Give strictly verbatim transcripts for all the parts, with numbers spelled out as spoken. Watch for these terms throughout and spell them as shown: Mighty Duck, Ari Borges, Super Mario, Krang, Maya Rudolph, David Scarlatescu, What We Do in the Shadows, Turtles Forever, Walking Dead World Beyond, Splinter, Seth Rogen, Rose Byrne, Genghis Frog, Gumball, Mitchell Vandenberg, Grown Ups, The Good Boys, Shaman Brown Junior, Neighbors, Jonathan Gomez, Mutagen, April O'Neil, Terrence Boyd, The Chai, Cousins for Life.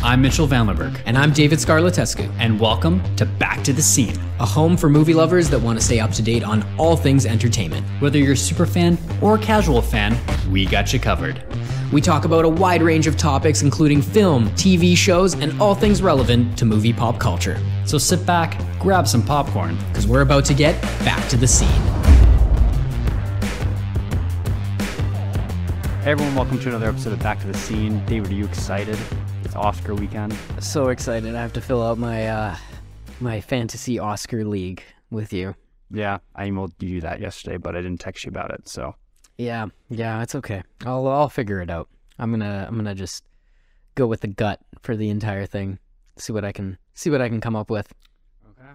I'm Mitchell Vandenberg. And I'm David Scarlatescu. And welcome to Back to the Scene, a home for movie lovers that want to stay up to date on all things entertainment. Whether you're a super fan or a casual fan, we got you covered. We talk about a wide range of topics, including film, T V shows, and all things relevant to movie pop culture. So sit back, grab some popcorn, because we're about to get back to the scene. Hey everyone, welcome to another episode of Back to the Scene. David, are you excited? It's Oscar weekend. So excited. I have to fill out my uh, my fantasy Oscar league with you. Yeah, I emailed you that yesterday, but I didn't text you about it, so. Yeah, yeah, it's okay. I'll I'll figure it out. I'm going to I'm going to just go with the gut for the entire thing. See what I can see what I can come up with. Okay.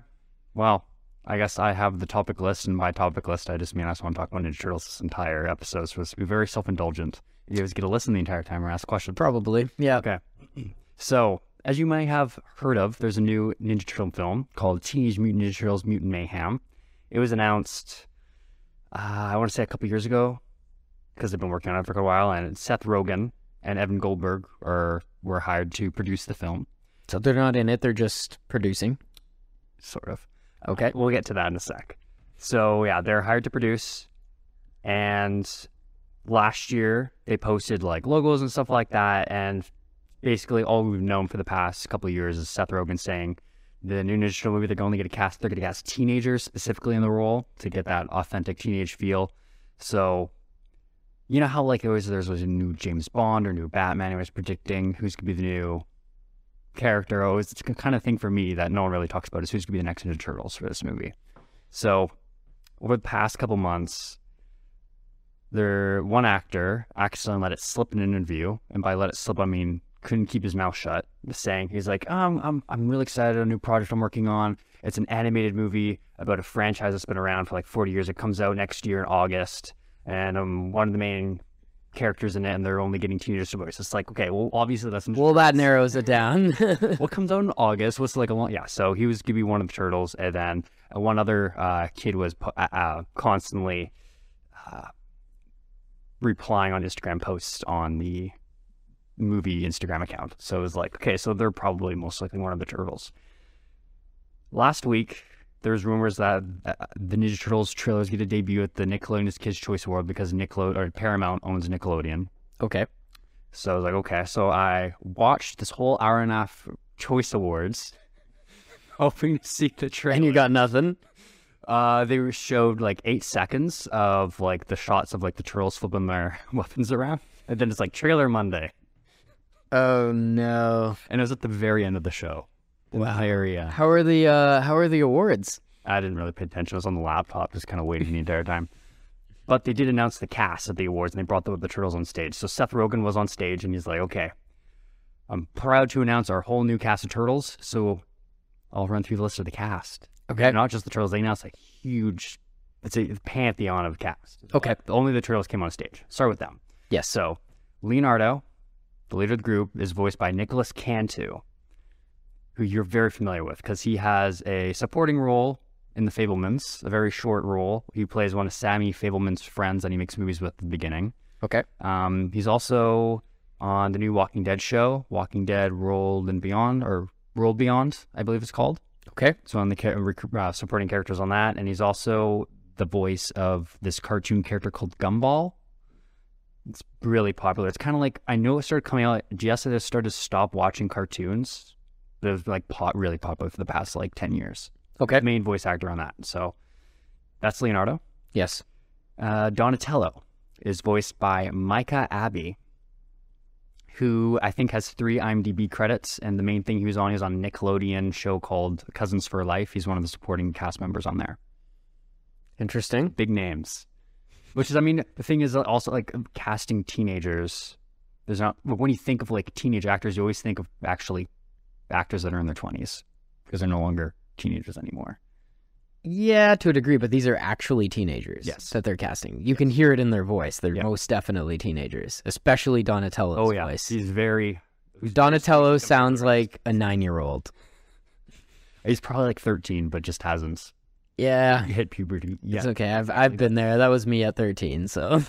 Well, I guess I have the topic list, and by topic list, I just mean I just want to talk about Ninja Turtles this entire episode, so it's be very self-indulgent. You always get to listen the entire time or ask questions. Probably, yeah. Okay. So, as you may have heard of, there's a new Ninja Turtle film called Teenage Mutant Ninja Turtles Mutant Mayhem. It was announced, uh, I want to say a couple years ago, because they've been working on it for a while, and Seth Rogen and Evan Goldberg are, were hired to produce the film. So they're not in it, they're just producing? Sort of. Okay, we'll get to that in a sec. So, yeah, they're hired to produce, and last year they posted, like, logos and stuff like that, and basically all we've known for the past couple of years is Seth Rogen saying the new Ninja Turtle movie, they're only going to cast, they're going to cast teenagers specifically in the role to get that authentic teenage feel. So, you know how, like, always there's always a new James Bond or new Batman who was predicting who's going to be the new character. Always, it's the kind of thing for me that no one really talks about is who's gonna be the next Ninja Turtles for this movie. So over the past couple months, there one actor accidentally let it slip in an interview, and by let it slip I mean couldn't keep his mouth shut, saying he's like, um I'm I'm really excited about a new project I'm working on. It's an animated movie about a franchise that's been around for like forty years. It comes out next year in August, and I'm one of the main characters in it, and they're only getting teenagers to voice. It's like, okay, well, obviously that's well turtles. That narrows it down. What comes out in August was like a long, yeah. So he was gonna be one of the turtles, and then one other uh, kid was uh, uh, constantly uh, replying on Instagram posts on the movie Instagram account. So it was like, okay, so they're probably most likely one of the turtles. Last week, there's rumors that uh, the Ninja Turtles trailer is going to debut at the Nickelodeon's Kids' Choice Award because Nickelode- or Paramount owns Nickelodeon. Okay. So I was like, okay. So I watched this whole hour and a half Choice Awards hoping to see the trailer. And you got nothing? Uh, they showed like eight seconds of like the shots of like the turtles flipping their weapons around. And then it's like Trailer Monday. Oh, no. And it was at the very end of the show. Wow. Area. How are the uh, how are the awards? I didn't really pay attention. I was on the laptop, just kind of waiting the entire time. But they did announce the cast at the awards, and they brought the, the turtles on stage. So Seth Rogen was on stage, and he's like, "Okay, I'm proud to announce our whole new cast of turtles." So I'll run through the list of the cast. Okay, not just the turtles. They announced a huge, it's a pantheon of cast. Okay, only the turtles came on stage. Start with them. Yes. So Leonardo, the leader of the group, is voiced by Nicholas Cantu, who you're very familiar with, because he has a supporting role in The Fabelmans, a very short role. He plays one of Sammy Fabelman's friends that he makes movies with at the beginning. Okay. Um, he's also on the new Walking Dead show, Walking Dead World and Beyond, or World Beyond, I believe it's called. Okay. So on the uh, supporting characters on that, and he's also the voice of this cartoon character called Gumball. It's really popular. It's kind of like, I know it started coming out, just as I started to stop watching cartoons, that was like pot really popular for the past like ten years. Okay. Main voice actor on that. So that's Leonardo. Yes. Uh, Donatello is voiced by Micah Abbey, who I think has three IMDb credits. And the main thing he was on is on a Nickelodeon show called Cousins for Life. He's one of the supporting cast members on there. Interesting. Big names. Which is, I mean, the thing is also like casting teenagers. There's not, when you think of like teenage actors, you always think of actually actors that are in their twenties, because they're no longer teenagers anymore. Yeah, to a degree, but these are actually teenagers. Yes, that they're casting. You yes. can hear it in their voice. They're yep. most definitely teenagers, especially Donatello's oh, yeah. voice. He's very... Donatello sounds like a nine-year-old. He's probably like thirteen, but just hasn't. Yeah. Hit puberty. Yeah. It's okay. I've, I've been there. That was me at thirteen, so...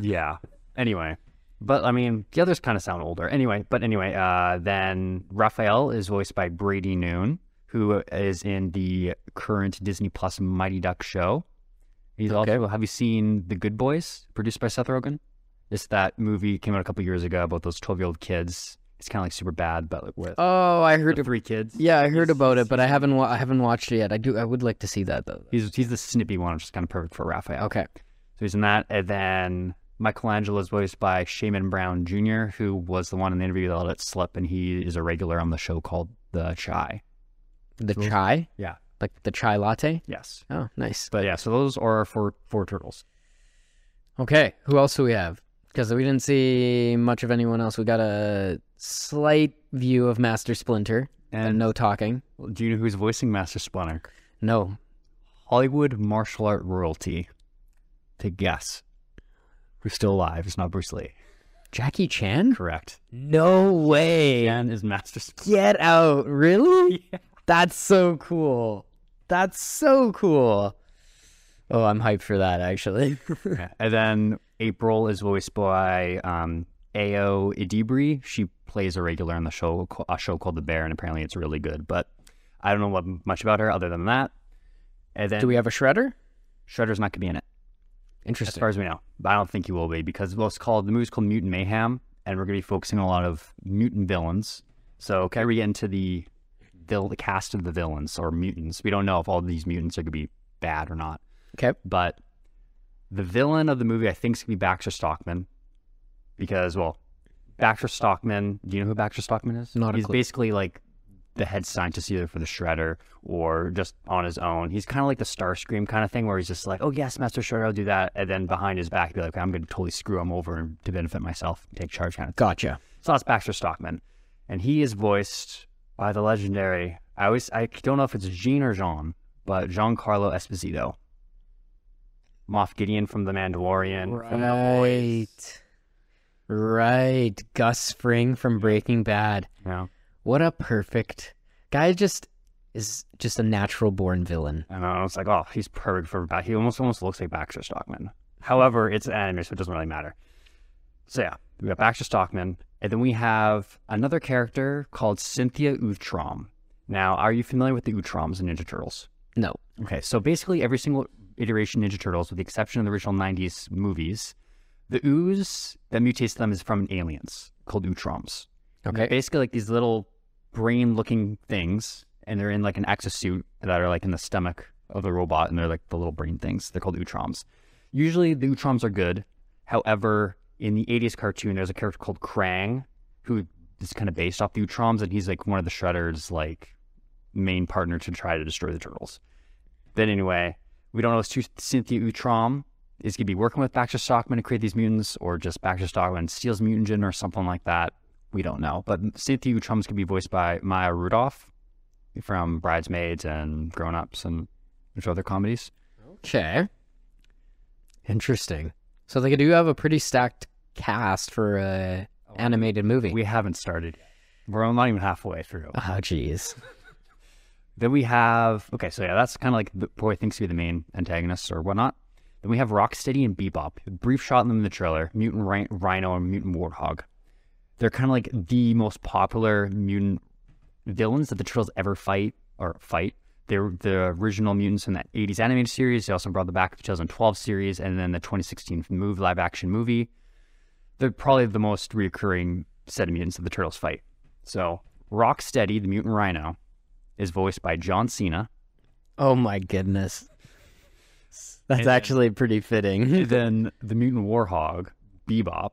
yeah. Anyway, But, I mean, the others kind of sound older. Anyway, but anyway, uh, then Raphael is voiced by Brady Noon, who is in the current Disney Plus Mighty Duck show. He's okay. Also, have you seen The Good Boys, produced by Seth Rogen? It's that movie came out a couple years ago about those twelve-year-old kids. It's kind of like super bad, but with oh, I heard the three kids. Yeah, I heard he's, about it, but I haven't wa I haven't watched it yet. I do. I would like to see that though. He's he's the snippy one, which is kind of perfect for Raphael. Okay, so he's in that, and then Michelangelo is voiced by Shaman Brown Junior, who was the one in the interview that let it slip, and he is a regular on the show called The Chai. The so, Chai, yeah, like the chai latte. Yes. Oh, nice. But yeah, so those are for four turtles. Okay, who else do we have? Because we didn't see much of anyone else. We got a slight view of Master Splinter and, and no talking. Do you know who's voicing Master Splinter? No. Hollywood martial art royalty. To guess. Who's still alive. It's not Bruce Lee. Jackie Chan? Correct. No way. Chan is Master Splinter. Get out. Really? Yeah. That's so cool. That's so cool. Oh, I'm hyped for that, actually. Yeah. And then April is voiced by um, Ayo Idibri. She plays a regular on the show, a show called The Bear, and apparently it's really good. But I don't know what, much about her other than that. And then, do we have a Shredder? Shredder's not going to be in it. Interesting. As far as we know. But I don't think he will be, because well, it's called, the movie's called Mutant Mayhem, and we're going to be focusing on a lot of mutant villains. So can we get into the, the cast of the villains or mutants? We don't know if all these mutants are going to be bad or not. Okay. But the villain of the movie, I think, is going to be Baxter Stockman. Because, well, Baxter Stockman, do you know who Baxter Stockman is? Not He's a clue. basically like the head scientist either for the Shredder or just on his own. He's kind of like the Starscream kind of thing where he's just like, oh, yes, Master Shredder, I'll do that. And then behind his back, be like, okay, I'm going to totally screw him over and to benefit myself, take charge kind of thing. Gotcha. So that's Baxter Stockman. And he is voiced by the legendary, I always, I don't know if it's Jean or Jean, but Giancarlo Esposito. Moff Gideon from The Mandalorian. Right. Right. Gus Fring from Breaking Bad. Yeah. What a perfect guy. Just is just a natural born villain. I know. It's like, oh, he's perfect for that. He almost almost looks like Baxter Stockman. However, it's anime, so it doesn't really matter. So yeah, we got Baxter Stockman. And then we have another character called Cynthia Utrom. Now, are you familiar with the Utroms in Ninja Turtles? No. Okay, so basically every single iteration Ninja Turtles, with the exception of the original nineties movies, the ooze that mutates them is from aliens called Utroms. Okay. Basically like these little brain-looking things, and they're in like an exosuit that are like in the stomach of the robot, and they're like the little brain things. They're called Utroms. Usually the Utroms are good. However, in the eighties cartoon, there's a character called Krang, who is kind of based off the Utroms, and he's like one of the Shredder's like main partner to try to destroy the Turtles. Then anyway, we don't know if Cynthia Utrom is going to be working with Baxter Stockman to create these mutants, or just Baxter Stockman steals Mutagen or something like that. We don't know. But Cynthia Utrom is going to be voiced by Maya Rudolph from Bridesmaids and Grown Ups and which other comedies. Okay. Interesting. So they do have a pretty stacked cast for an oh, animated movie. We haven't started yet. We're not even halfway through. Oh, jeez. Then we have, okay, so yeah, that's kind of like the boy thinks to be the main antagonist or whatnot. Then we have Rocksteady and Bebop. A brief shot in them in the trailer, Mutant Rhino and Mutant Warthog. They're kind of like the most popular mutant villains that the Turtles ever fight, or fight. They were the original mutants in that eighties animated series. They also brought the back of the two thousand twelve series and then the twenty sixteen move live action movie. They're probably the most recurring set of mutants that the Turtles fight. So Rocksteady, the Mutant Rhino, is voiced by John Cena. Oh my goodness. That's and actually then, pretty fitting. Then the Mutant Warthog, Bebop.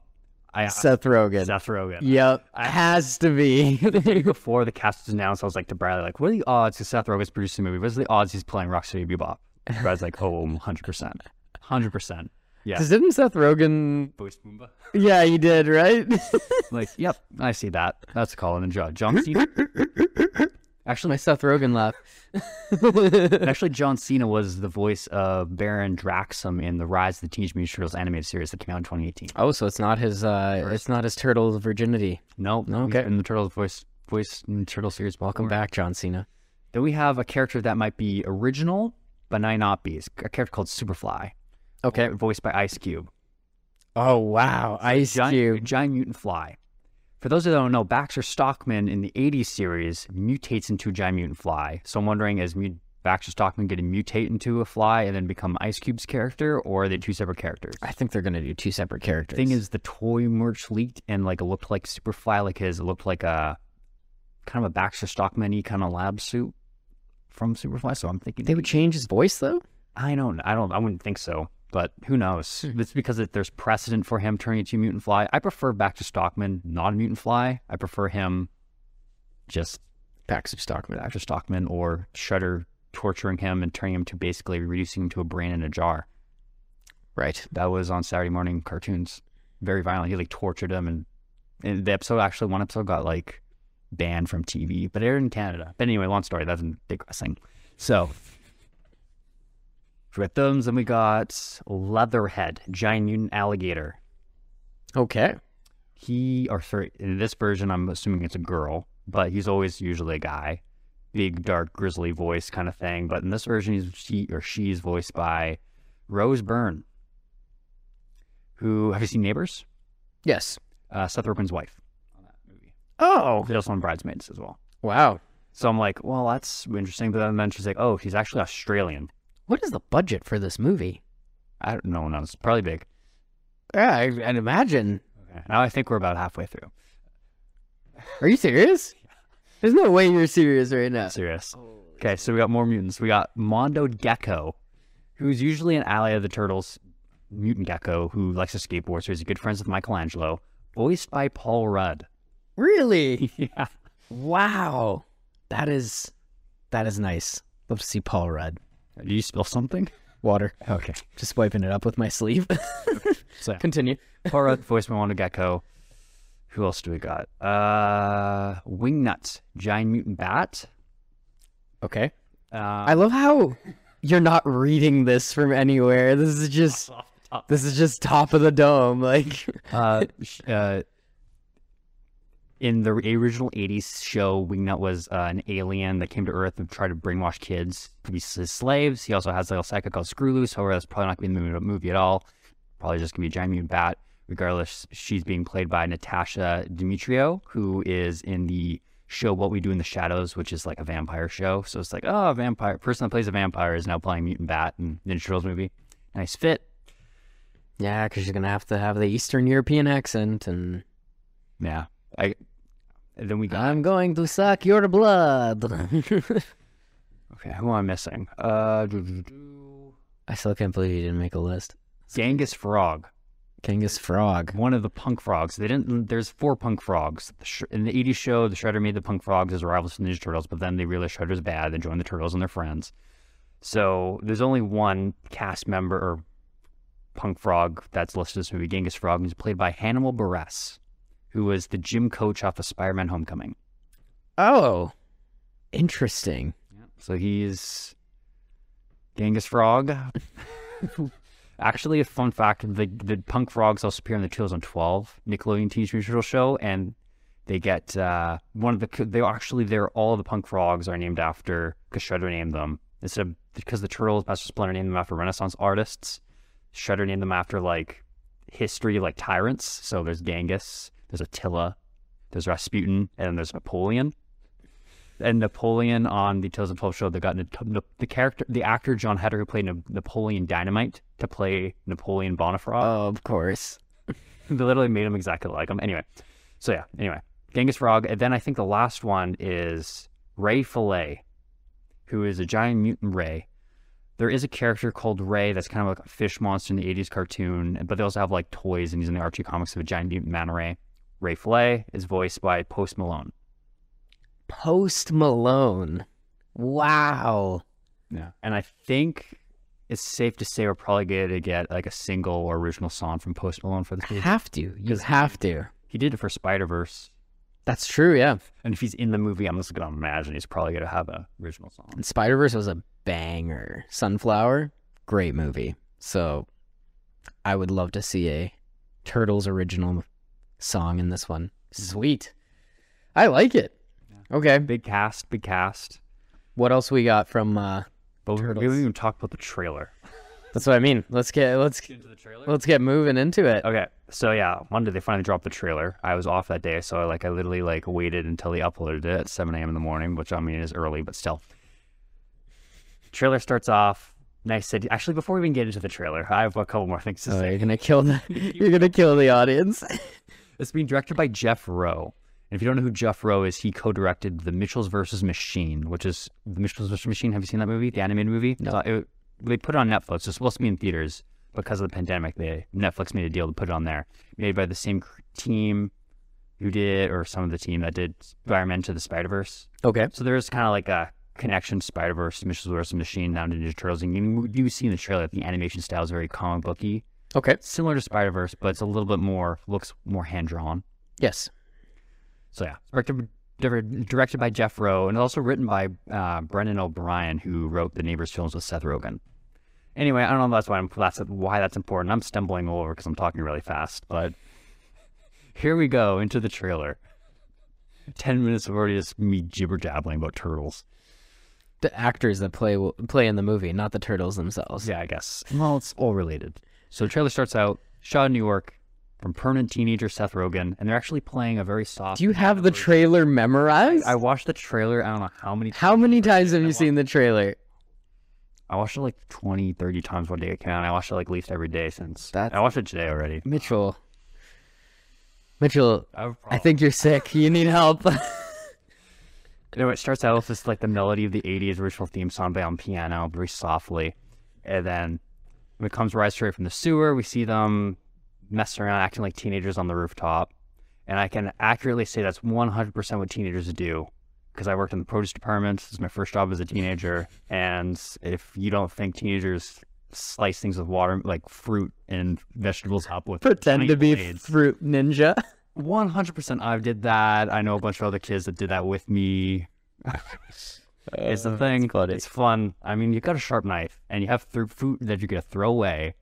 I, Seth Rogen. Seth Rogen. Yep. I, has to be. The day before the cast was announced, I was like to Bradley, like, what are the odds that Seth Rogen's producing a movie? What's the odds he's playing Rocksteady Bebop? And Brad's like, oh, one hundred percent. one hundred percent. Yeah. Because didn't Seth Rogen voice Pumbaa? Yeah, he did, right? Like, yep, I see that. That's a call and a job. John Cena. Actually, my Seth Rogen laugh. Actually, John Cena was the voice of Baron Draxum in the Rise of the Teenage Mutant Ninja Turtles animated series that came out in twenty eighteen. Oh, so it's not his uh, it's not his Turtles virginity. No, no, okay. In the Turtles voice, voice in the Turtles series. Welcome back, John Cena. Then we have a character that might be original, but might not be. It's a character called Superfly. Okay, voiced by Ice Cube. Oh, wow. Ice Cube. Giant, giant mutant fly. For those that don't know, Baxter Stockman in the eighties series mutates into a giant mutant fly. So I'm wondering, is Mut Baxter Stockman going to mutate into a fly and then become Ice Cube's character, or are they two separate characters? I think they're going to do two separate characters. The thing is, the toy merch leaked, and like it looked like Superfly, like his, it looked like a kind of a Baxter Stockman-y kind of lab suit from Superfly. So I'm thinking they would change his voice, though. I don't, I don't, I wouldn't think so. But who knows? Hmm. It's because it, there's precedent for him turning into a mutant fly. I prefer Baxter Stockman, not a mutant fly. I prefer him just Baxter Stockman, Baxter Stockman, or Shredder torturing him and turning him to basically reducing him to a brain in a jar. Right. That was on Saturday morning cartoons. Very violent. He like tortured him, and, and the episode actually, one episode got like banned from T V, but aired in Canada. But anyway, long story. That's digressing. So. With those, and we got Leatherhead, giant mutant alligator. Okay. He, or sorry, in this version, I'm assuming it's a girl, but he's always usually a guy. Big, dark, grizzly voice kind of thing. But in this version, he's, she or she's voiced by Rose Byrne, who, have you seen Neighbors? Yes. Uh, Seth Rogen's wife on that movie. Oh. She's also on Bridesmaids as well. Wow. So I'm like, well, that's interesting. But then she's like, oh, she's actually Australian. What is the budget for this movie? I don't know. No, it's probably big. Yeah, I, I'd imagine. Okay. Now I think we're about halfway through. Are you serious? There's no way you're serious right now. Serious. Holy okay, God. So we got more mutants. We got Mondo Gecko, who's usually an ally of the Turtles, mutant gecko who likes to skateboard, so he's good friends with Michelangelo, voiced by Paul Rudd. Really? Yeah. Wow. That is, that is nice. Love to see Paul Rudd. Did you spill something? Water. Okay. Just wiping it up with my sleeve. So, yeah. Continue. Paul Rudd, voice by Mondo Gecko. Who else do we got? Uh, Wingnut, giant mutant bat. Okay. Uh, I love how you're not reading this from anywhere. This is just off, off, off. This is just top of the dome. Like uh, uh, in the original eighties show, Wingnut was uh, an alien that came to Earth and tried to brainwash kids to be his slaves. He also has a little psycho called Screw Loose, however, that's probably not going to be in the movie at all. Probably just going to be a giant mutant bat. Regardless, she's being played by Natasha Demetrio, who is in the show What We Do in the Shadows, which is like a vampire show. So it's like, oh, a vampire person that plays a vampire is now playing mutant bat in Ninja Turtles movie. Nice fit. Yeah, because you're going to have to have the Eastern European accent. And yeah. I. And then we got... I'm going to suck your blood. Okay, who am I missing? Uh, do, do, do. I still can't believe you didn't make a list. Genghis Frog. Genghis Frog. One of the Punk Frogs. They didn't. There's four Punk Frogs. In the eighties show, the Shredder made the Punk Frogs as rivals to the Ninja Turtles, but then they realized Shredder's bad. They joined the Turtles and their friends. So there's only one cast member or Punk Frog that's listed in this movie, Genghis Frog, who's played by Hannibal Buress, who was the gym coach off of Spider-Man Homecoming. Oh, interesting. Yeah, so he's Genghis Frog. Actually, a fun fact, the, the Punk Frogs also appear in the two thousand twelve Nickelodeon Teenage Mutant Ninja Turtles show, and they get, uh, one of the, they actually, they're, all the Punk Frogs are named after, because Shredder named them, instead of, because the Turtles, Master Splinter named them after Renaissance artists, Shredder named them after, like, history, like, tyrants, so there's Genghis, there's Attila, there's Rasputin, and then there's Napoleon. And Napoleon on the two thousand twelve show, they got the character, the actor John Heder, who played Napoleon Dynamite, to play Napoleon Bonafrog. Oh, of course. They literally made him exactly like him. Anyway, so yeah, anyway, Genghis Frog. And then I think the last one is Ray Fillet, who is a giant mutant Ray. There is a character called Ray that's kind of like a fish monster in the eighties cartoon, but they also have like toys, and he's in the Archie comics of a giant mutant man Ray. Ray Fillet is voiced by Post Malone. Post Malone. Wow. Yeah. And I think it's safe to say we're probably going to get like a single or original song from Post Malone for this movie. Have to. You have to. He did it for Spider-Verse. That's true, yeah. And if he's in the movie, I'm just going to imagine he's probably going to have an original song. And Spider-Verse was a banger. Sunflower, great movie. So I would love to see a Turtles original song in this one. Sweet. I like it. Okay. Big cast, big cast. What else we got from uh, Turtles? We didn't even talk about the trailer. That's what I mean. Let's get let's get into the trailer. Let's get moving into it. Okay. So yeah, Monday they finally dropped the trailer. I was off that day, so I, like I literally like waited until they uploaded it at seven A M in the morning, which I mean is early, but still. Trailer starts off. Nice city. Actually, before we even get into the trailer, I have a couple more things to oh, say. You're gonna kill the you're gonna kill the audience. It's being directed by Jeff Rowe. And if you don't know who Jeff Rowe is, he co-directed The Mitchells versus. Machine, which is The Mitchells versus. Machine. Have you seen that movie? The animated movie? No. It, it, they put it on Netflix. It's supposed to be in theaters because of the pandemic. They Netflix made a deal to put it on there. Made by the same team who did, or some of the team that did Spider-Man to the Spider-Verse. Okay. So there's kind of like a connection to Spider-Verse, Mitchells versus. Machine, now to Ninja Turtles. And you, you see in the trailer that the animation style is very comic booky. Okay. Similar to Spider-Verse, but it's a little bit more, looks more hand-drawn. Yes. So yeah, directed, directed by Jeff Rowe, and also written by uh, Brendan O'Brien, who wrote the Neighbors films with Seth Rogen. Anyway, I don't know if that's why I'm, that's why that's important. I'm stumbling over because I'm talking really fast, but here we go into the trailer. Ten minutes of already just me jibber jabbling about turtles. The actors that play play in the movie, not the turtles themselves. Yeah, I guess. Well, it's all related. So the trailer starts out shot in New York. From permanent teenager Seth Rogen, and they're actually playing a very soft... Do you have the trailer memorized? I watched the trailer, I don't know how many times. How many times have you seen the trailer? I watched it like twenty, thirty times one day it came out. I watched it like at least every day since. That's... I watched it today already. Mitchell. Mitchell, I, I think you're sick. You need help. You know, it starts out with this, like the melody of the eighties original theme song by on piano, very softly. And then when it comes right straight from the sewer, we see them messing around, acting like teenagers on the rooftop. And I can accurately say that's one hundred percent what teenagers do, because I worked in the produce department. This is my first job as a teenager. And if you don't think teenagers slice things with water, like fruit and vegetables up with pretend to be blades, fruit ninja. one hundred percent I did that. I know a bunch of other kids that did that with me. It's the thing. It's, it's fun. I mean, you've got a sharp knife and you have fruit that you're going to throw away.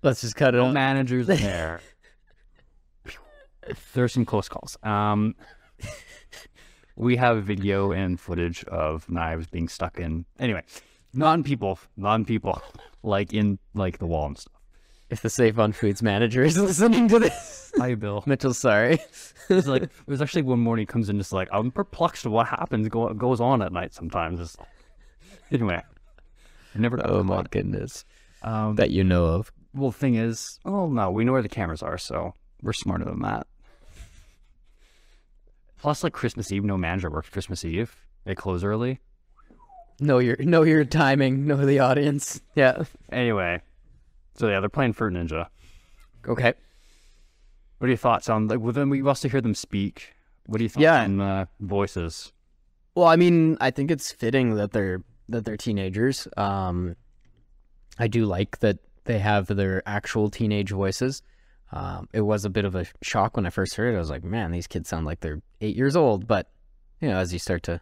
Let's just cut it off. Managers there. There's some close calls. Um, we have video and footage of knives being stuck in. Anyway, non-people, non-people, like in like the wall and stuff. If the Safe on Foods manager is listening to this, hi Bill. Mitchell, sorry. It's like it was actually one morning. He comes in just like I'm perplexed at what happens go, goes on at night sometimes. It's, anyway, I never. Oh my goodness. Um, that you know of. Well, the thing is, oh no, we know where the cameras are, so we're smarter than that. Plus, like Christmas Eve, no manager works Christmas Eve. They close early. Know your, know your timing, know the audience. Yeah. Anyway, so yeah, they're playing Fruit Ninja. Okay. What are your thoughts on? Like, well, then we also hear them speak. What do you think? Yeah, on uh, voices. Well, I mean, I think it's fitting that they're that they're teenagers. Um, I do like that. They have their actual teenage voices. Um, it was a bit of a shock when I first heard it. I was like, man, these kids sound like they're eight years old. But, you know, as you start to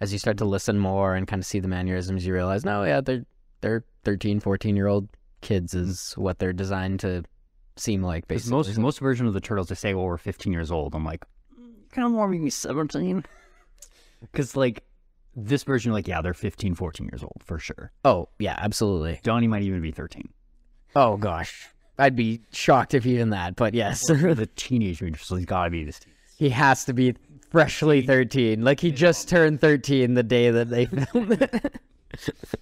as you start to listen more and kind of see the mannerisms, you realize, no, yeah, they're, they're thirteen, fourteen-year-old kids is what they're designed to seem like, basically. Most, most versions of the Turtles, they say, well, we're fifteen years old. I'm like, kind of more maybe seventeen. Because, like, this version, like, yeah, they're fifteen, fourteen years old for sure. Oh, yeah, absolutely. Donnie might even be thirteen. Oh gosh, I'd be shocked if even that. But yes, the teenage mutant. So he's got to be this. Teenage. He has to be freshly thirteen. Like he just turned thirteen the day that they filmed it.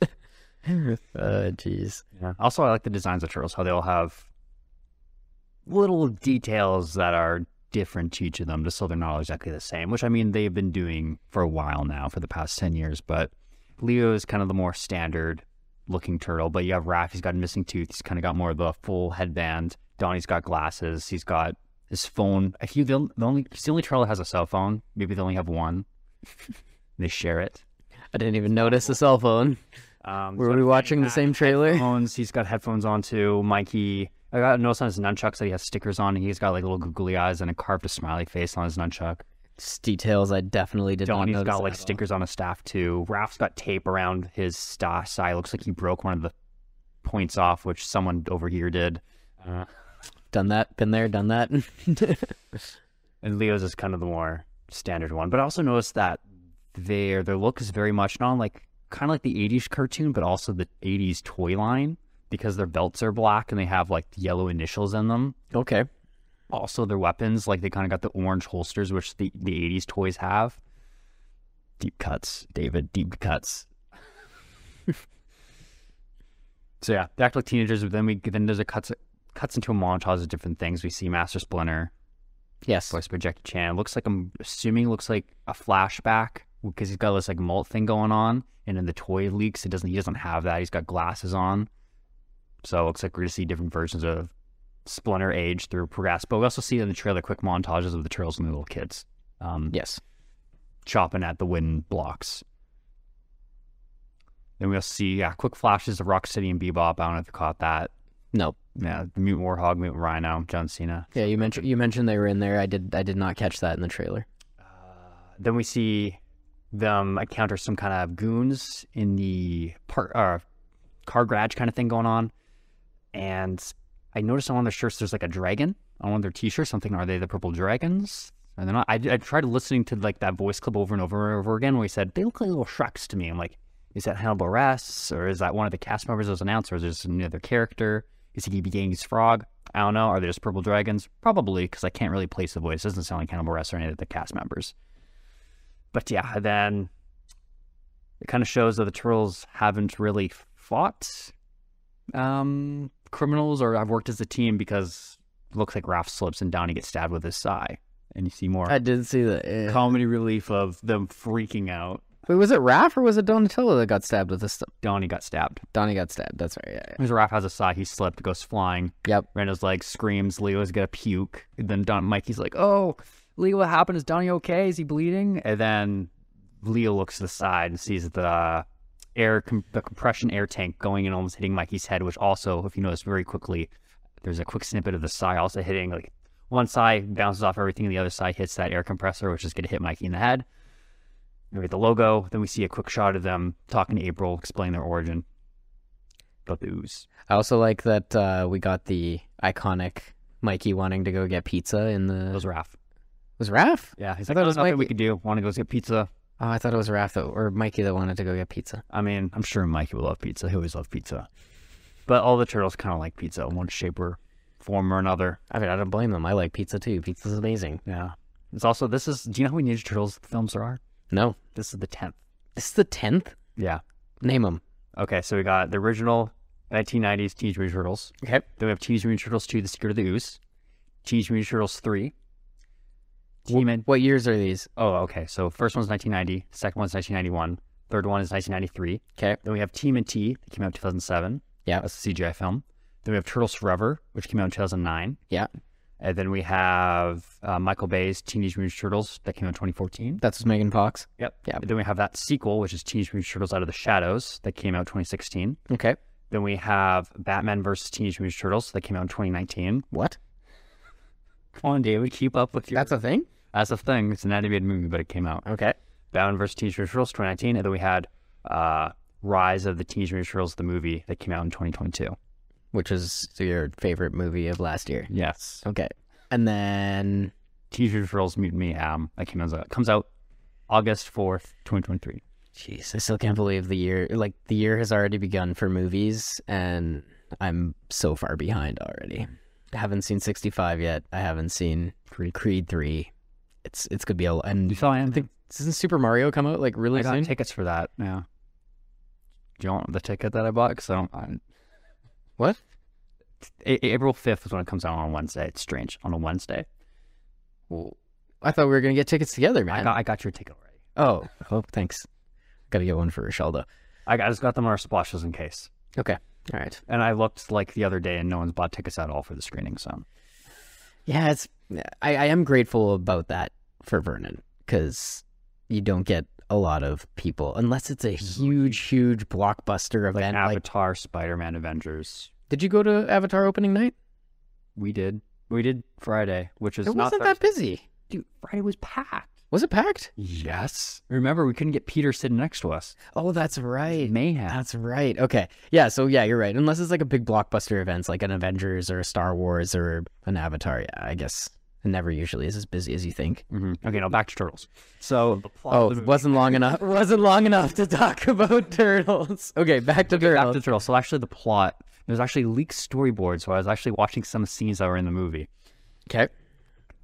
uh, jeez. Yeah. Also, I like the designs of turtles. How they all have little details that are different to each of them, just so they're not all exactly the same. Which I mean, they've been doing for a while now, for the past ten years. But Leo is kind of the more standard looking turtle, but you have Raph, he's got a missing tooth, he's kind of got more of a full headband. Donnie's got glasses, he's got his phone. I feel the, the only he's the only turtle that has a cell phone. Maybe they only have one. They share it. I didn't even notice the cell phone. Um, Were so we watching the same trailer? Headphones. He's got headphones on too. Mikey, I got a notice on his nunchucks that he has stickers on, and he's got like little googly eyes and a carved a smiley face on his nunchuck. It's details I definitely did Donnie's not notice. Donnie's got like stickers on his staff too. Raph's got tape around his staff side. Looks like he broke one of the points off, which someone over here did. Uh, done that, been there, done that. And Leo's is kind of the more standard one. But I also noticed that their their look is very much not like kind of like the eighties cartoon, but also the eighties toy line. because their belts are black and they have like yellow initials in them. Okay. Also, their weapons, like they kind of got the orange holsters, which the, the eighties toys have. Deep cuts, David, deep cuts. So yeah, they act like teenagers, but then we then there's a cuts cuts into a montage of different things. We see Master Splinter. Yes. Voiced by Jackie Chan. It looks like, I'm assuming, looks like a flashback because he's got this like malt thing going on, and in the toy leaks, it doesn't he doesn't have that. He's got glasses on. So it looks like we're gonna see different versions of Splinter age through progress. But we also see in the trailer quick montages of the turtles and the little kids. Um, yes. Chopping at the wooden blocks. Then we'll see yeah, quick flashes of Rocksteady and Bebop. I don't know if you caught that. Nope. Yeah, the Mutant Warhog, Mutant Rhino, John Cena. Yeah, you mentioned you mentioned they were in there. I did I did not catch that in the trailer. Uh, then we see them encounter some kind of goons in the park, uh, car garage kind of thing going on. And I noticed on one of their shirts there's like a dragon on one of their t-shirts. Something, are they the Purple Dragons? Are they not? I, I tried listening to like that voice clip over and over and over again where he said, they look like little Shreks to me. I'm like, is that Hannibal Buress, or is that one of the cast members that was announced, or is this another character? Is he Genghis Frog? I don't know. Are they just Purple Dragons? Probably, because I can't really place the voice. It doesn't sound like Hannibal Buress or any of the cast members. But yeah, then it kind of shows that the Turtles haven't really fought um, criminals or have worked as a team, because it looks like Raph slips and Donnie gets stabbed with his sigh. And you see more. I did see that. Yeah. Comedy relief of them freaking out. Wait, was it Raph or was it Donatello that got stabbed with this stuff? Donnie got stabbed. Donnie got stabbed. That's right. Yeah, yeah. Because Raph has a sigh. He slipped, goes flying. Yep. Rando's like screams. Leo's gonna puke. And then Don Mikey's like, "Oh, Leo, what happened? Is Donnie okay? Is he bleeding?" And then Leo looks to the side and sees the air, com the compression air tank going and almost hitting Mikey's head. Which also, if you notice very quickly, there's a quick snippet of the sigh also hitting. Like one sigh bounces off everything, and the other side hits that air compressor, which is gonna hit Mikey in the head. We get the logo, then we see a quick shot of them talking to April, explaining their origin. But the ooze. I also like that uh, we got the iconic Mikey wanting to go get pizza in the... It was Raph. It was Raph? Yeah, he's like, there's nothing we could do. Want to go get pizza. Oh, I thought it was Raph that, or Mikey that wanted to go get pizza. I mean, I'm sure Mikey will love pizza. He always loved pizza. But all the turtles kind of like pizza in one shape or form or another. I mean, I don't blame them. I like pizza too. Pizza's amazing. Yeah. It's also, this is... Do you know how many Ninja Turtles films there are? No, this is the tenth. This is the tenth? Yeah. Name them. Okay, so we got the original nineteen nineties Teenage Mutant Turtles. Okay. Then we have Teenage Mutant Turtles two, The Secret of the Ooze. Teenage Mutant Turtles three. Demon. What, what years are these? Oh, okay. So first one's nineteen ninety. Second one's nineteen ninety-one. Third one is nineteen ninety-three. Okay. Then we have Team and T that came out in two thousand seven. Yeah. That's a C G I film. Then we have Turtles Forever, which came out in two thousand nine. Yeah. And then we have uh, Michael Bay's Teenage Mutant Turtles that came out in twenty fourteen. That's with Megan Fox. Yep. Yeah. Then we have that sequel, which is Teenage Mutant Turtles Out of the Shadows that came out in twenty sixteen. Okay. Then we have Batman versus Teenage Mutant Turtles that came out in twenty nineteen. What? Come on, David. Keep up with your... That's a thing? That's a thing. It's an animated movie, but it came out. Okay. Batman versus Teenage Mutant Turtles twenty nineteen. And then we had uh, Rise of the Teenage Mutant Turtles, the movie that came out in twenty twenty-two. Which is your favorite movie of last year? Yes. Okay. And then Teenage Mutant Turtles Mutant Mayhem that came out comes out August fourth, twenty twenty three. Jeez, I still can't believe the year. Like the year has already begun for movies, and I'm so far behind already. I haven't seen sixty five yet. I haven't seen Creed, Creed three. It's it's gonna be a and you saw I think doesn't Super Mario come out like really I got soon? Tickets for that. Yeah. Do you want the ticket that I bought? Because I don't. I'm... What? A April fifth is when it comes out on a Wednesday. It's strange. On a Wednesday. Well, I thought we were going to get tickets together, man. I got, I got your ticket already. Oh, oh, thanks. Got to get one for Rochelle, though. I, I just got them on our splashes in case. Okay. All right. And I looked like the other day and no one's bought tickets at all for the screening, so. Yeah, it's, I, I am grateful about that for Vernon, because you don't get a lot of people, unless it's a huge, huge blockbuster event. Like Avatar, like... Spider-Man, Avengers. Did you go to Avatar opening night? We did. We did Friday, which is not... It wasn't not that busy. Dude, Friday was packed. Was it packed? Yes. Remember, we couldn't get Peter sitting next to us. Oh, that's right. Mayhem. That's right. Okay. Yeah, so yeah, you're right. Unless it's like a big blockbuster event, like an Avengers or a Star Wars or an Avatar, yeah, I guess... It never usually is as busy as you think. Mm-hmm. Okay, now back to Turtles. So, the plot oh, of the movie. wasn't long enough. Wasn't long enough to talk about Turtles. Okay, back to okay, Turtles. Back to Turtles. So actually, the plot There's actually leaked storyboards where I was actually watching some scenes that were in the movie. Okay.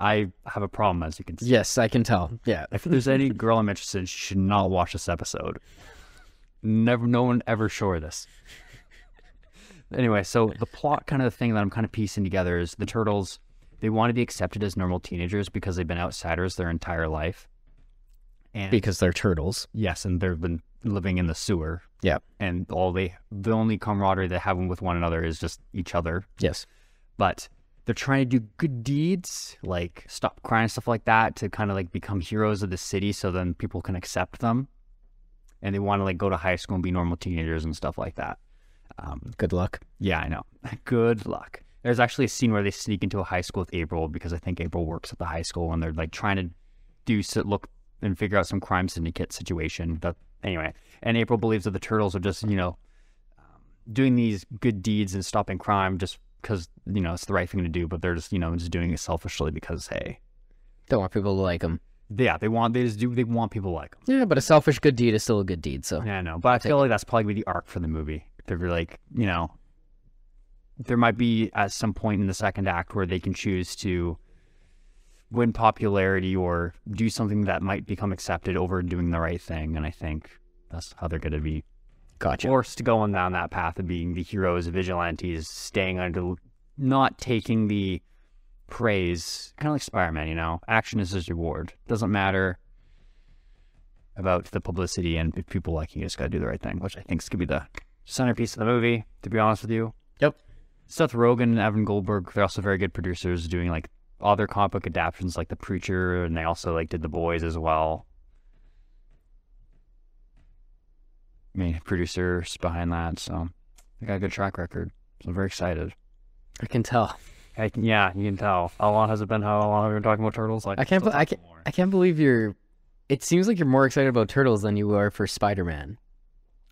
I have a problem, as you can see. Yes, I can tell. Yeah. If there's any girl I'm interested in, she should not watch this episode. Never, no one ever showed her this. Anyway, so the plot kind of thing that I'm kind of piecing together is the Turtles, they want to be accepted as normal teenagers because they've been outsiders their entire life. And because they're turtles. Yes, and they've been living in the sewer. Yeah. And all they, the only camaraderie they have with one another is just each other. Yes. But they're trying to do good deeds, like stop crime, stuff like that, to kind of like become heroes of the city so then people can accept them. And they want to like go to high school and be normal teenagers and stuff like that. Um, good luck. Yeah, I know. Good luck. There's actually a scene where they sneak into a high school with April, because I think April works at the high school, and they're like trying to do sit, look and figure out some crime syndicate situation. But anyway, and April believes that the Turtles are just, you know, um, doing these good deeds and stopping crime just because, you know, it's the right thing to do, but they're just, you know, just doing it selfishly because, hey, they want people to like them. Yeah, they want, they just do, they want people to like them. Yeah, but a selfish good deed is still a good deed, so. Yeah, I know, but I feel like that's probably the arc for the movie. They're like, you know, there might be at some point in the second act where they can choose to win popularity or do something that might become accepted over doing the right thing. And I think that's how they're going to be gotcha. forced to go on down that path of being the heroes, vigilantes, staying under, not taking the praise. Kind of like Spider-Man, you know, action is his reward. Doesn't matter about the publicity and if people like you, you just got to do the right thing, which I think is going to be the centerpiece of the movie, to be honest with you. Yep. Seth Rogen and Evan Goldberg, they're also very good producers, doing like other comic book adaptions like The Preacher, and they also like did The Boys as well. I mean, producers behind that, so they got a good track record. So I'm very excited. I can tell. I can, yeah, you can tell. How long has it been? How long have we been talking about Turtles? Like, I can't. I can't. More. I can't believe you're. It seems like you're more excited about Turtles than you are for Spider-Man.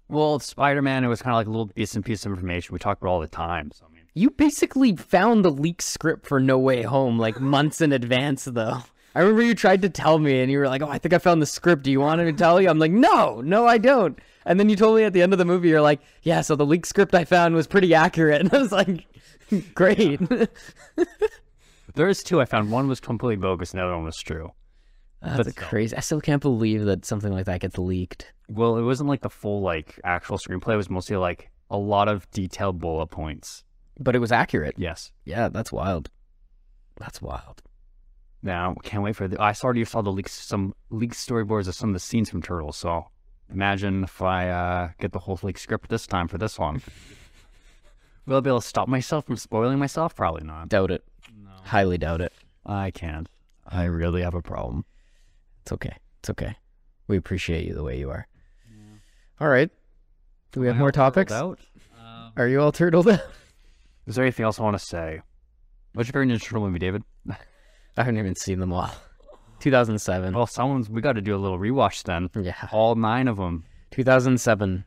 Well, Spider-Man, it was kind of like a little decent piece of information. We talked about all the time. So, I mean, you basically found the leaked script for No Way Home like months in advance, though. I remember you tried to tell me, and you were like, oh, I think I found the script. Do you want me to tell you? I'm like, no, no, I don't. And then you told me at the end of the movie, you're like, yeah, so the leaked script I found was pretty accurate. And I was like, great. Yeah. There is two I found. One was completely bogus, and the other one was true. Oh, that's still crazy. I still can't believe that something like that gets leaked. Well, it wasn't like the full, like, actual screenplay. It was mostly like a lot of detailed bullet points. But it was accurate. Yes. Yeah, that's wild. That's wild. Now, can't wait for the. I already saw the leaks, some leaked storyboards of some of the scenes from Turtles. So imagine if I uh, get the whole leaked script this time for this one. Will I be able to stop myself from spoiling myself? Probably not. Doubt it. No. Highly doubt it. I can't. I really have a problem. It's okay. It's okay. We appreciate you the way you are. Yeah. All right. Do we have more topics? Out? Um, are you all turtled out? Is there anything else I want to say? What's your favorite Ninja Turtle movie, David? I haven't even seen them all. two thousand seven. Well, someone's, we got to do a little rewatch then. Yeah. All nine of them. two thousand seven.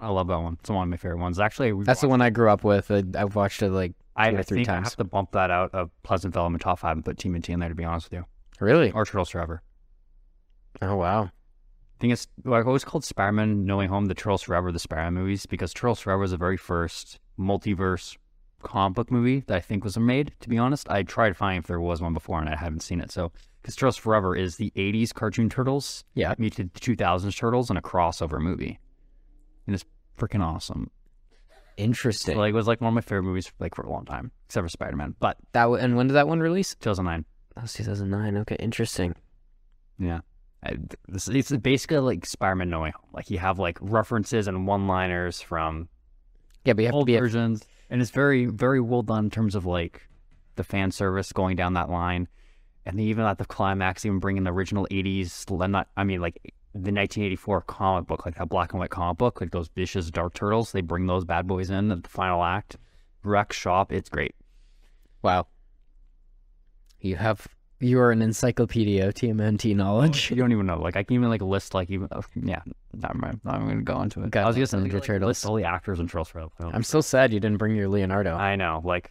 I love that one. It's one of my favorite ones. Actually, that's the one I grew up with. I, I've watched it like I, two or three I think times. I have to bump that out of Pleasantville in my top five and put Team and T in there, to be honest with you. Really? Or Turtles Forever. Oh, wow. I think it's, well, I always called Spider-Man No Way Home the Turtles Forever, the Spider-Man movies, because Turtles Forever was the very first multiverse comic book movie that I think was made, to be honest. I tried finding if there was one before, and I haven't seen it. So, because Turtles Forever is the eighties cartoon Turtles, yeah, meets the two thousands Turtles in a crossover movie. And it's freaking awesome. Interesting. So, like, it was like one of my favorite movies like for a long time, except for Spider-Man. But that w and when did that one release? two thousand nine. That was two thousand nine. Okay, interesting. Yeah. I, this, it's basically like Spider-Man No Way Home. Like you have like references and one-liners from yeah, but you have old to be versions, and it's very, very well done in terms of like the fan service going down that line, and even at the climax, even bringing the original eighties, not I mean like the nineteen eighty-four comic book, like that black and white comic book, like those vicious Dark Turtles. They bring those bad boys in at the final act, wreck shop. It's great. Wow. You have. You are an encyclopedia of T M N T knowledge. You don't even know. Like I can even like list like even oh, yeah. Never mind. I'm going to go into it. God, I was just going to like, list all the actors in Turtles Forever. I'm so sad you didn't bring your Leonardo. I know. Like,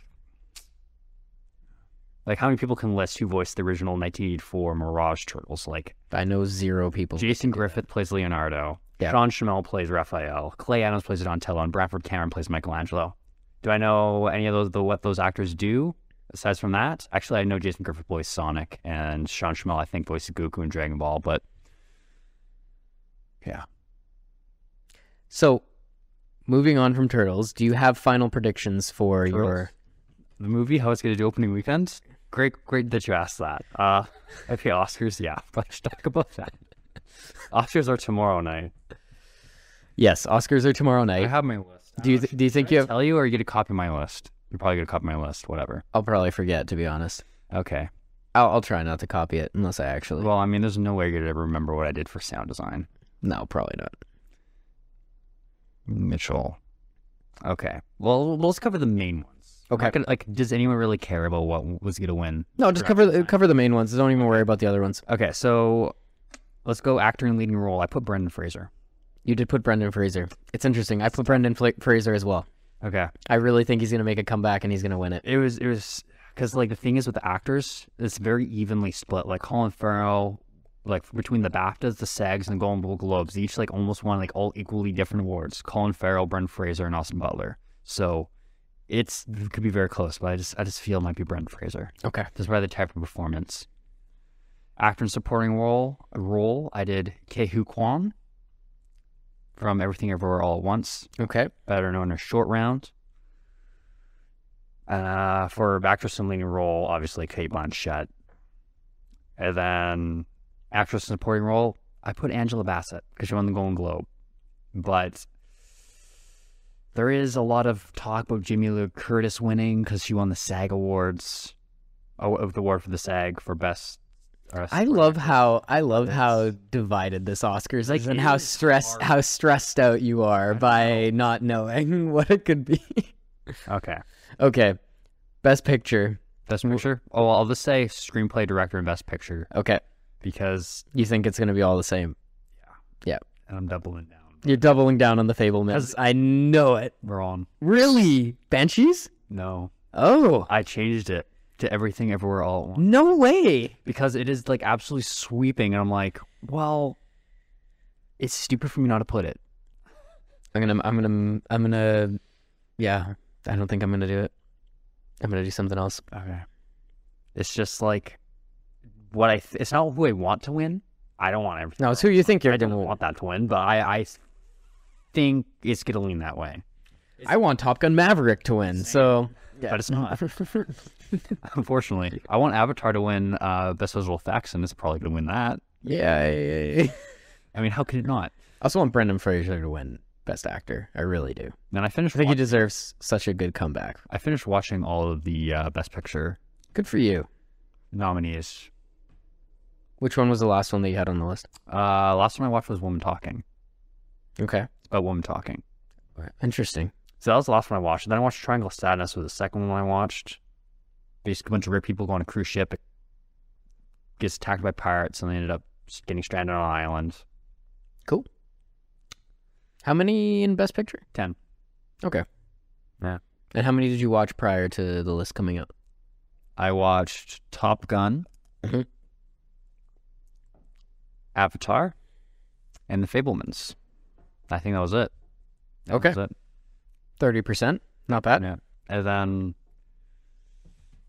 like how many people can list who voiced the original nineteen eighty-four Mirage Turtles? Like I know zero people. Jason Griffith plays Leonardo. Yeah. Sean Schimel plays Raphael. Clay Adams plays Donatello, and Bradford Cameron plays Michelangelo. Do I know any of those the, what those actors do? Aside from that, actually, I know Jason Griffith voiced Sonic, and Sean Schmell, I think, voiced Goku and Dragon Ball, but yeah. So, moving on from Turtles, do you have final predictions for Turtles? your... The movie, how it's going to do opening weekend? Great, great that you asked that. Uh, okay, Oscars, yeah, let's talk about that. Oscars are tomorrow night. Yes, Oscars are tomorrow night. I have my list. Do you, th do you think you have... tell you, or are you going to copy my list? You're probably going to copy my list, whatever. I'll probably forget, to be honest. Okay. I'll, I'll try not to copy it, unless I actually... Well, I mean, there's no way you're going to ever remember what I did for sound design. No, probably not. Mitchell. Okay. Well, let's cover the main ones. Okay. Gonna, like, does anyone really care about what was going to win? No, just cover the, cover the main ones. Don't even worry about the other ones. Okay, so let's go actor in leading role. I put Brendan Fraser. You did put Brendan Fraser. It's interesting. I put Brendan Fla Fraser as well. Okay. I really think he's going to make a comeback and he's going to win it. It was, it was, because, like, the thing is with the actors, it's very evenly split. Like, Colin Farrell, like, between the BAFTAs, the SAGs, and the Golden Globes, they each, like, almost won, like, all equally different awards. Colin Farrell, Brendan Fraser, and Austin Butler. So, it's, it could be very close, but I just, I just feel it might be Brendan Fraser. Okay. Just by the type of performance. Actor in supporting role, role, I did Ke-Huy Quan from Everything Everywhere All at Once. Okay. Better known as Short Round. Uh, for actress in leading role, obviously, Cate Blanchett. And then actress in supporting role, I put Angela Bassett because she won the Golden Globe. But there is a lot of talk about Jamie Lee Curtis winning because she won the SAG Awards. Oh, of the award for the SAG for best... I love how I love it's, how divided this Oscars like, is, and how stressed how stressed out you are by know. not knowing what it could be. Okay, okay. Best picture. Best picture. Oh, I'll just say screenplay, director, and best picture. Okay, because you think it's gonna be all the same. Yeah. Yeah. And I'm doubling down. You're doubling down on the Fabelmans. I know it. We're on. Really? Banshees? No. Oh, I changed it to Everything Everywhere All at Once. No way! Because it is, like, absolutely sweeping, and I'm like, well, it's stupid for me not to put it. I'm gonna, I'm gonna, I'm gonna, yeah, I don't think I'm gonna do it. I'm gonna do something else. Okay. It's just, like, what I, th it's not who I want to win. I don't want everything. No, it's who you think you're gonna win. I don't want that to win, but I, I think it's gonna lean that way. It's I want Top Gun Maverick to win, insane. so... Yeah. But it's not. Unfortunately. I want Avatar to win uh, Best Visual Effects, and it's probably going to win that. Yeah. I mean, how could it not? I also want Brendan Fraser to win Best Actor. I really do. And I finished. I think he deserves such a good comeback. I finished watching all of the uh, Best Picture. Good for you. Nominees. Which one was the last one that you had on the list? Uh, last one I watched was Woman Talking. Okay. It's about woman talking. Right. Interesting. So that was the last one I watched. Then I watched Triangle of Sadness, was the second one I watched. Basically, a bunch of rich people go on a cruise ship. It gets attacked by pirates, and they ended up getting stranded on an island. Cool. How many in Best Picture? Ten. Okay. Yeah. And how many did you watch prior to the list coming up? I watched Top Gun, mm-hmm. Avatar, and The Fabelmans. I think that was it. That okay. Was it. thirty percent, not bad. Yeah. And then,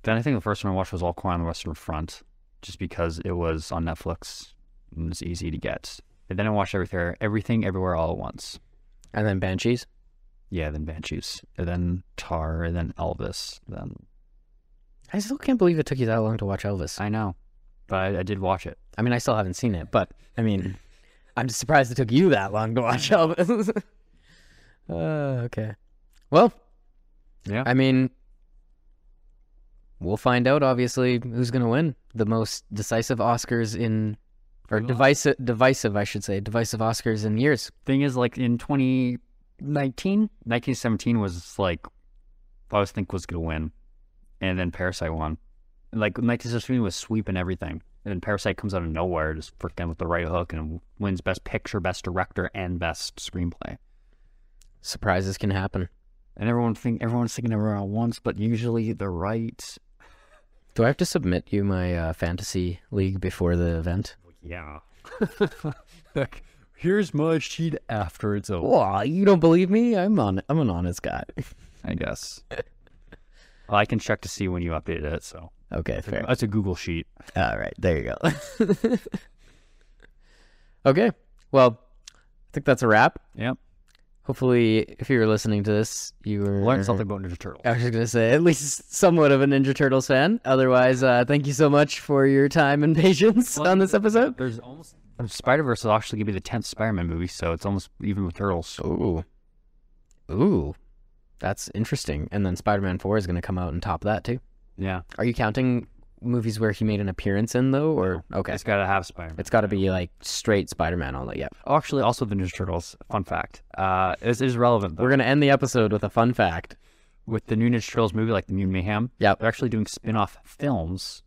then I think the first one I watched was All Quiet on the Western Front, just because it was on Netflix and it's easy to get. And then I watched Everything, Everything Everywhere All at Once. And then Banshees? Yeah, then Banshees. And then Tar, and then Elvis. Then I still can't believe it took you that long to watch Elvis. I know, but I, I did watch it. I mean, I still haven't seen it, but I mean, I'm just surprised it took you that long to watch Elvis. uh, okay. Well, yeah. I mean, we'll find out, obviously, who's going to win. The most decisive Oscars in, or divisive, divisive, I should say, divisive Oscars in years. Thing is, like, in twenty nineteen, nineteen seventeen was, like, I always think was going to win. And then Parasite won. Like, nineteen seventeen was sweeping everything. And then Parasite comes out of nowhere, just freaking with the right hook, and wins Best Picture, Best Director, and Best Screenplay. Surprises can happen. And everyone think everyone's thinking everyone at once, but usually they're right. Do I have to submit you my uh, fantasy league before the event? Yeah. Look, here's my sheet after it's over. Whoa, you don't believe me? I'm on. I'm an honest guy. I guess. Well, I can check to see when you updated it, so. Okay, fair. That's a Google sheet. All right, there you go. Okay, well, I think that's a wrap. Yep. Hopefully, if you were listening to this, you were... learned something about Ninja Turtles. I was going to say, at least somewhat of a Ninja Turtles fan. Otherwise, uh, thank you so much for your time and patience well, on this episode. There's almost... Spider-Verse will actually give you the tenth Spider-Man movie, so it's almost even with Turtles. Ooh. Ooh. That's interesting. And then Spider-Man four is going to come out and top that, too. Yeah. Are you counting movies where he made an appearance in, though? Or no. Okay. It's got to have Spider-Man. It's got to be, like, straight Spider-Man only, yeah. Oh, actually, also the Ninja Turtles. Fun fact. Uh, it is relevant, though. We're going to end the episode with a fun fact. With the new Ninja Turtles movie, like the Mutant Mayhem, yep. They're actually doing spin-off films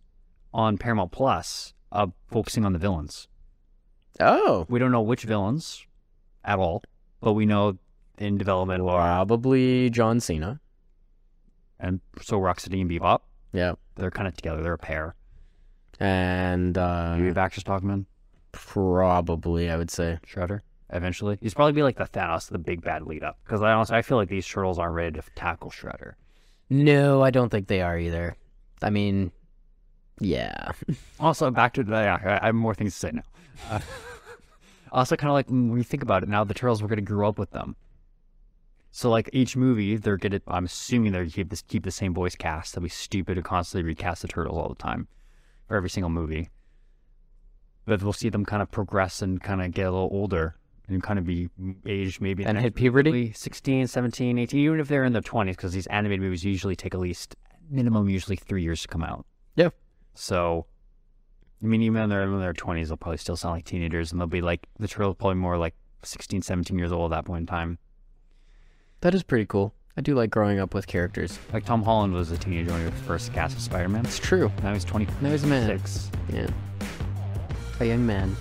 on Paramount Plus, uh, focusing on the villains. Oh. We don't know which villains at all, but we know... in development, well, probably John Cena, and so Rocksteady and Bebop. Yeah, they're kind of together. They're a pair. And uh, maybe Baxter Stockman. Probably, I would say Shredder. Eventually, he's probably be like the Thanos, the big bad lead up. Because I honestly, I feel like these turtles aren't ready to tackle Shredder. No, I don't think they are either. I mean, yeah. Also, back to yeah, I have more things to say now. Uh, also, kind of like when you think about it, now the turtles were going to grow up with them. So, like, each movie, they're gonna, I'm assuming they're gonna keep, this, keep the same voice cast. That'd be stupid to constantly recast the Turtles all the time for every single movie. But we'll see them kind of progress and kind of get a little older and kind of be aged maybe. And hit puberty? sixteen, seventeen, eighteen, even if they're in their twenties, because these animated movies usually take at least, minimum, usually three years to come out. Yeah. So, I mean, even when they're in their twenties, they'll probably still sound like teenagers, and they'll be like, the Turtles probably more like sixteen, seventeen years old at that point in time. That is pretty cool. I do like growing up with characters. Like Tom Holland was a teenager when he was first cast as Spider-Man. It's true. Now he's twenty. Now he's a man. Six. Yeah. A young man.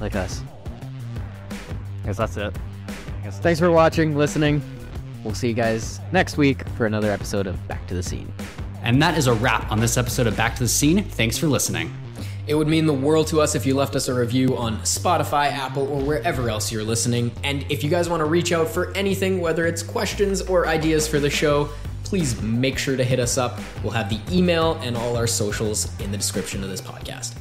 Like us. I guess that's it. I guess Thanks for watching, listening. We'll see you guys next week for another episode of Back to the Scene. And that is a wrap on this episode of Back to the Scene. Thanks for listening. It would mean the world to us if you left us a review on Spotify, Apple, or wherever else you're listening. And if you guys want to reach out for anything, whether it's questions or ideas for the show, please make sure to hit us up. We'll have the email and all our socials in the description of this podcast.